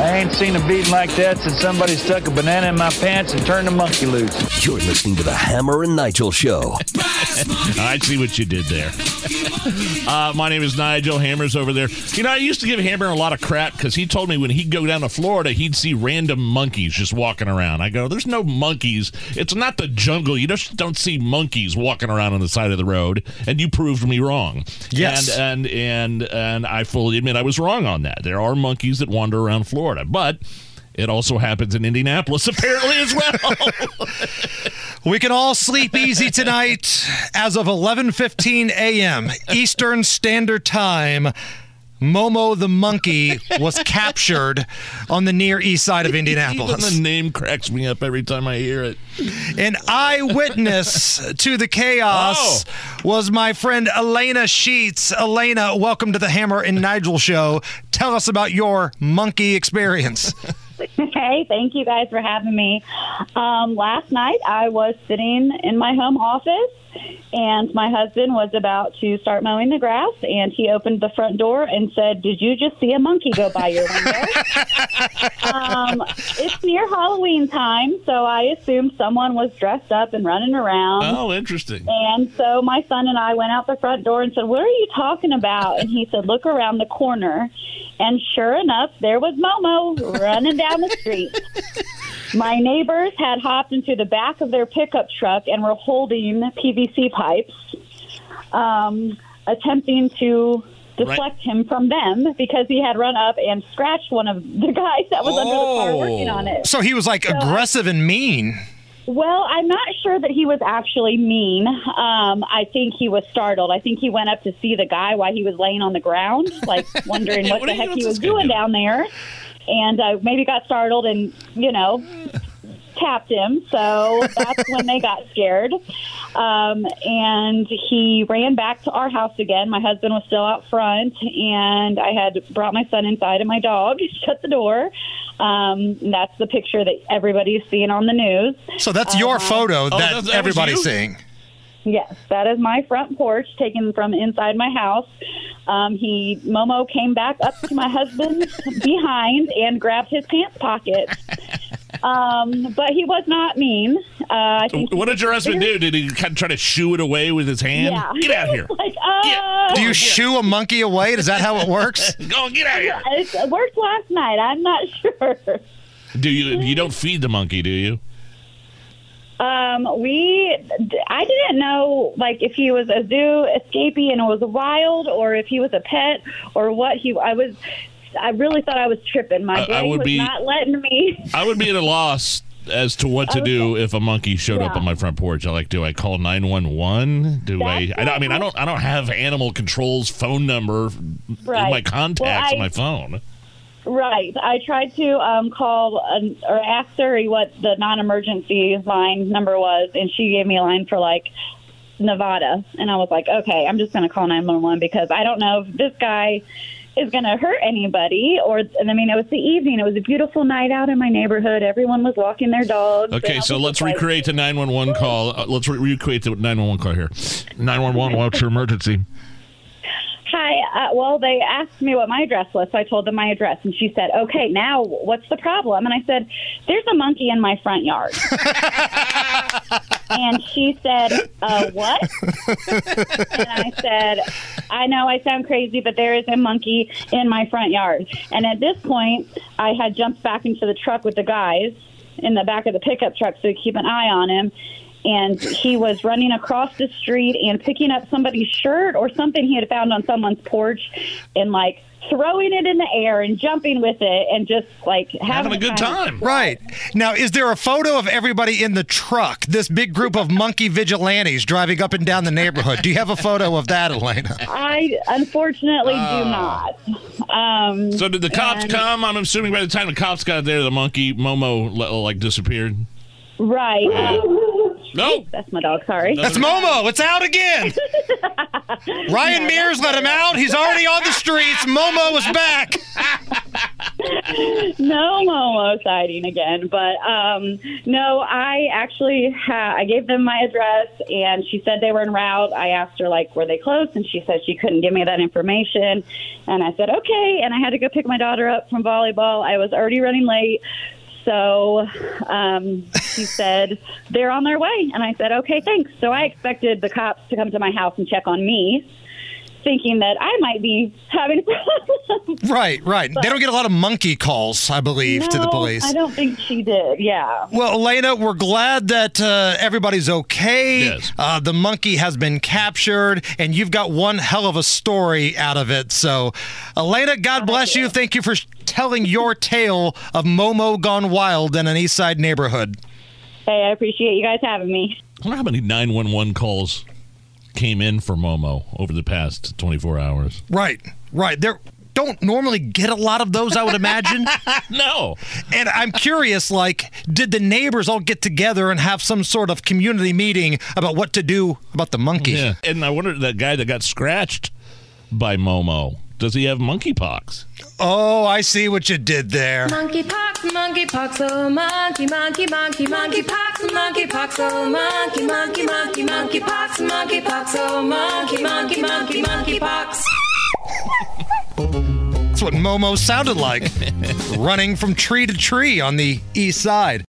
I ain't seen a beating like that since somebody stuck a banana in my pants and turned a monkey loose. You're listening to the Hammer and Nigel Show. I see what you did there. My name is Nigel. Hammer's over there. You know, I used to give Hammer a lot of crap because he told me when he'd go down to Florida, he'd see random monkeys just walking around. I go, there's no monkeys. It's not the jungle. You just don't see monkeys walking around on the side of the road. And you proved me wrong. Yes. And I fully admit I was wrong on that. There are monkeys that wander around Florida. But it also happens in Indianapolis, apparently, as well. We can all sleep easy tonight. As of 11:15 a.m. Eastern Standard Time, Momo the monkey was captured on the near east side of Indianapolis. Even the name cracks me up every time I hear it. An eyewitness to the chaos was my friend Alana Sheets. Alana, welcome to the Hammer and Nigel Show. Tell us about your monkey experience. Hey, thank you guys for having me. Last night, I was sitting in my home office, and my husband was about to start mowing the grass, and he opened the front door and said, "Did you just see a monkey go by your window?" It's near Halloween time, so I assumed someone was dressed up and running around. Oh, interesting. And so my son and I went out the front door and said, "What are you talking about?" And he said, "Look around the corner." And sure enough, there was Momo running down the street. My neighbors had hopped into the back of their pickup truck and were holding PVC pipes, attempting to deflect him from them because he had run up and scratched one of the guys that was under the car working on it. So he was aggressive and mean. Well, I'm not sure that he was actually mean. I think he was startled. I think he went up to see the guy while he was laying on the ground, wondering what the heck he was doing down there. And maybe got startled and, tapped him. So that's when they got scared. And he ran back to our house again. My husband was still out front, and I had brought my son inside and my dog, shut the door. That's the picture that everybody's seeing on the news. So that's your photo that everybody's seeing. Yes, that is my front porch taken from inside my house. Momo came back up to my husband behind and grabbed his pants pocket. But he was not mean. I think what did your husband do? Did he kind of try to shoo it away with his hand? Yeah. Get out of here. Do you shoo a monkey away? Is that how it works? Go get out of here. It worked last night. I'm not sure. Do you? You don't feed the monkey, do you? I didn't know, if he was a zoo escapee and it was wild, or if he was a pet, or what I really thought I was tripping. My dad was not letting me. I would be at a loss as to what to do if a monkey showed up on my front porch. Do I call 911? I don't have Animal Control's phone number in my contacts on my phone. Right. I tried to call or ask Siri what the non-emergency line number was, and she gave me a line for, Nevada. And I was like, okay, I'm just going to call 911 because I don't know if this guy is going to hurt anybody. It was the evening. It was a beautiful night out in my neighborhood. Everyone was walking their dogs. Okay, so let's recreate the 911 call. Let's recreate the 911 call here. 911, what's your emergency? Hi. Well, they asked me what my address was, so I told them my address, and she said, "Okay, now what's the problem?" And I said, "There's a monkey in my front yard." And she said, "What?" And I said, "I know I sound crazy, but there is a monkey in my front yard." And at this point, I had jumped back into the truck with the guys in the back of the pickup truck so we could keep an eye on him. And he was running across the street and picking up somebody's shirt or something he had found on someone's porch and, throwing it in the air and jumping with it and just, having a good time. Right. Now, is there a photo of everybody in the truck, this big group of monkey vigilantes driving up and down the neighborhood? Do you have a photo of that, Alana? I, unfortunately, do not. So did the cops come? I'm assuming by the time the cops got there, the monkey, Momo, disappeared? Right. No. That's my dog, sorry. That's Momo. It's out again. Ryan Mears let him out. He's already on the streets. Momo is back. No, Momo siding again. But no, I actually I gave them my address, and she said they were en route. I asked her, like, were they close? And she said she couldn't give me that information. And I said, okay. And I had to go pick my daughter up from volleyball. I was already running late. So she said, they're on their way. And I said, okay, thanks. So I expected the cops to come to my house and check on me, thinking that I might be having problems. Right, right. But they don't get a lot of monkey calls, I believe, to the police. I don't think she did, yeah. Well, Alana, we're glad that everybody's okay. Yes. The monkey has been captured, and you've got one hell of a story out of it. So, Alana, God bless you. Thank you for telling your tale of Momo gone wild in an East Side neighborhood. Hey, I appreciate you guys having me. I wonder how many 911 calls came in for Momo over the past 24 hours. Right, right. There don't normally get a lot of those, I would imagine. No. And I'm curious, like, did the neighbors all get together and have some sort of community meeting about what to do about the monkey? Yeah. And I wonder, that guy that got scratched by Momo, does he have monkeypox? Oh, I see what you did there. Monkeypox, monkeypox, oh monkey, monkey, monkey, monkeypox, monkeypox, oh monkey, monkey, monkey, monkeypox, monkeypox, oh monkey, monkey, monkey, monkeypox. That's what Momo sounded like, running from tree to tree on the East Side.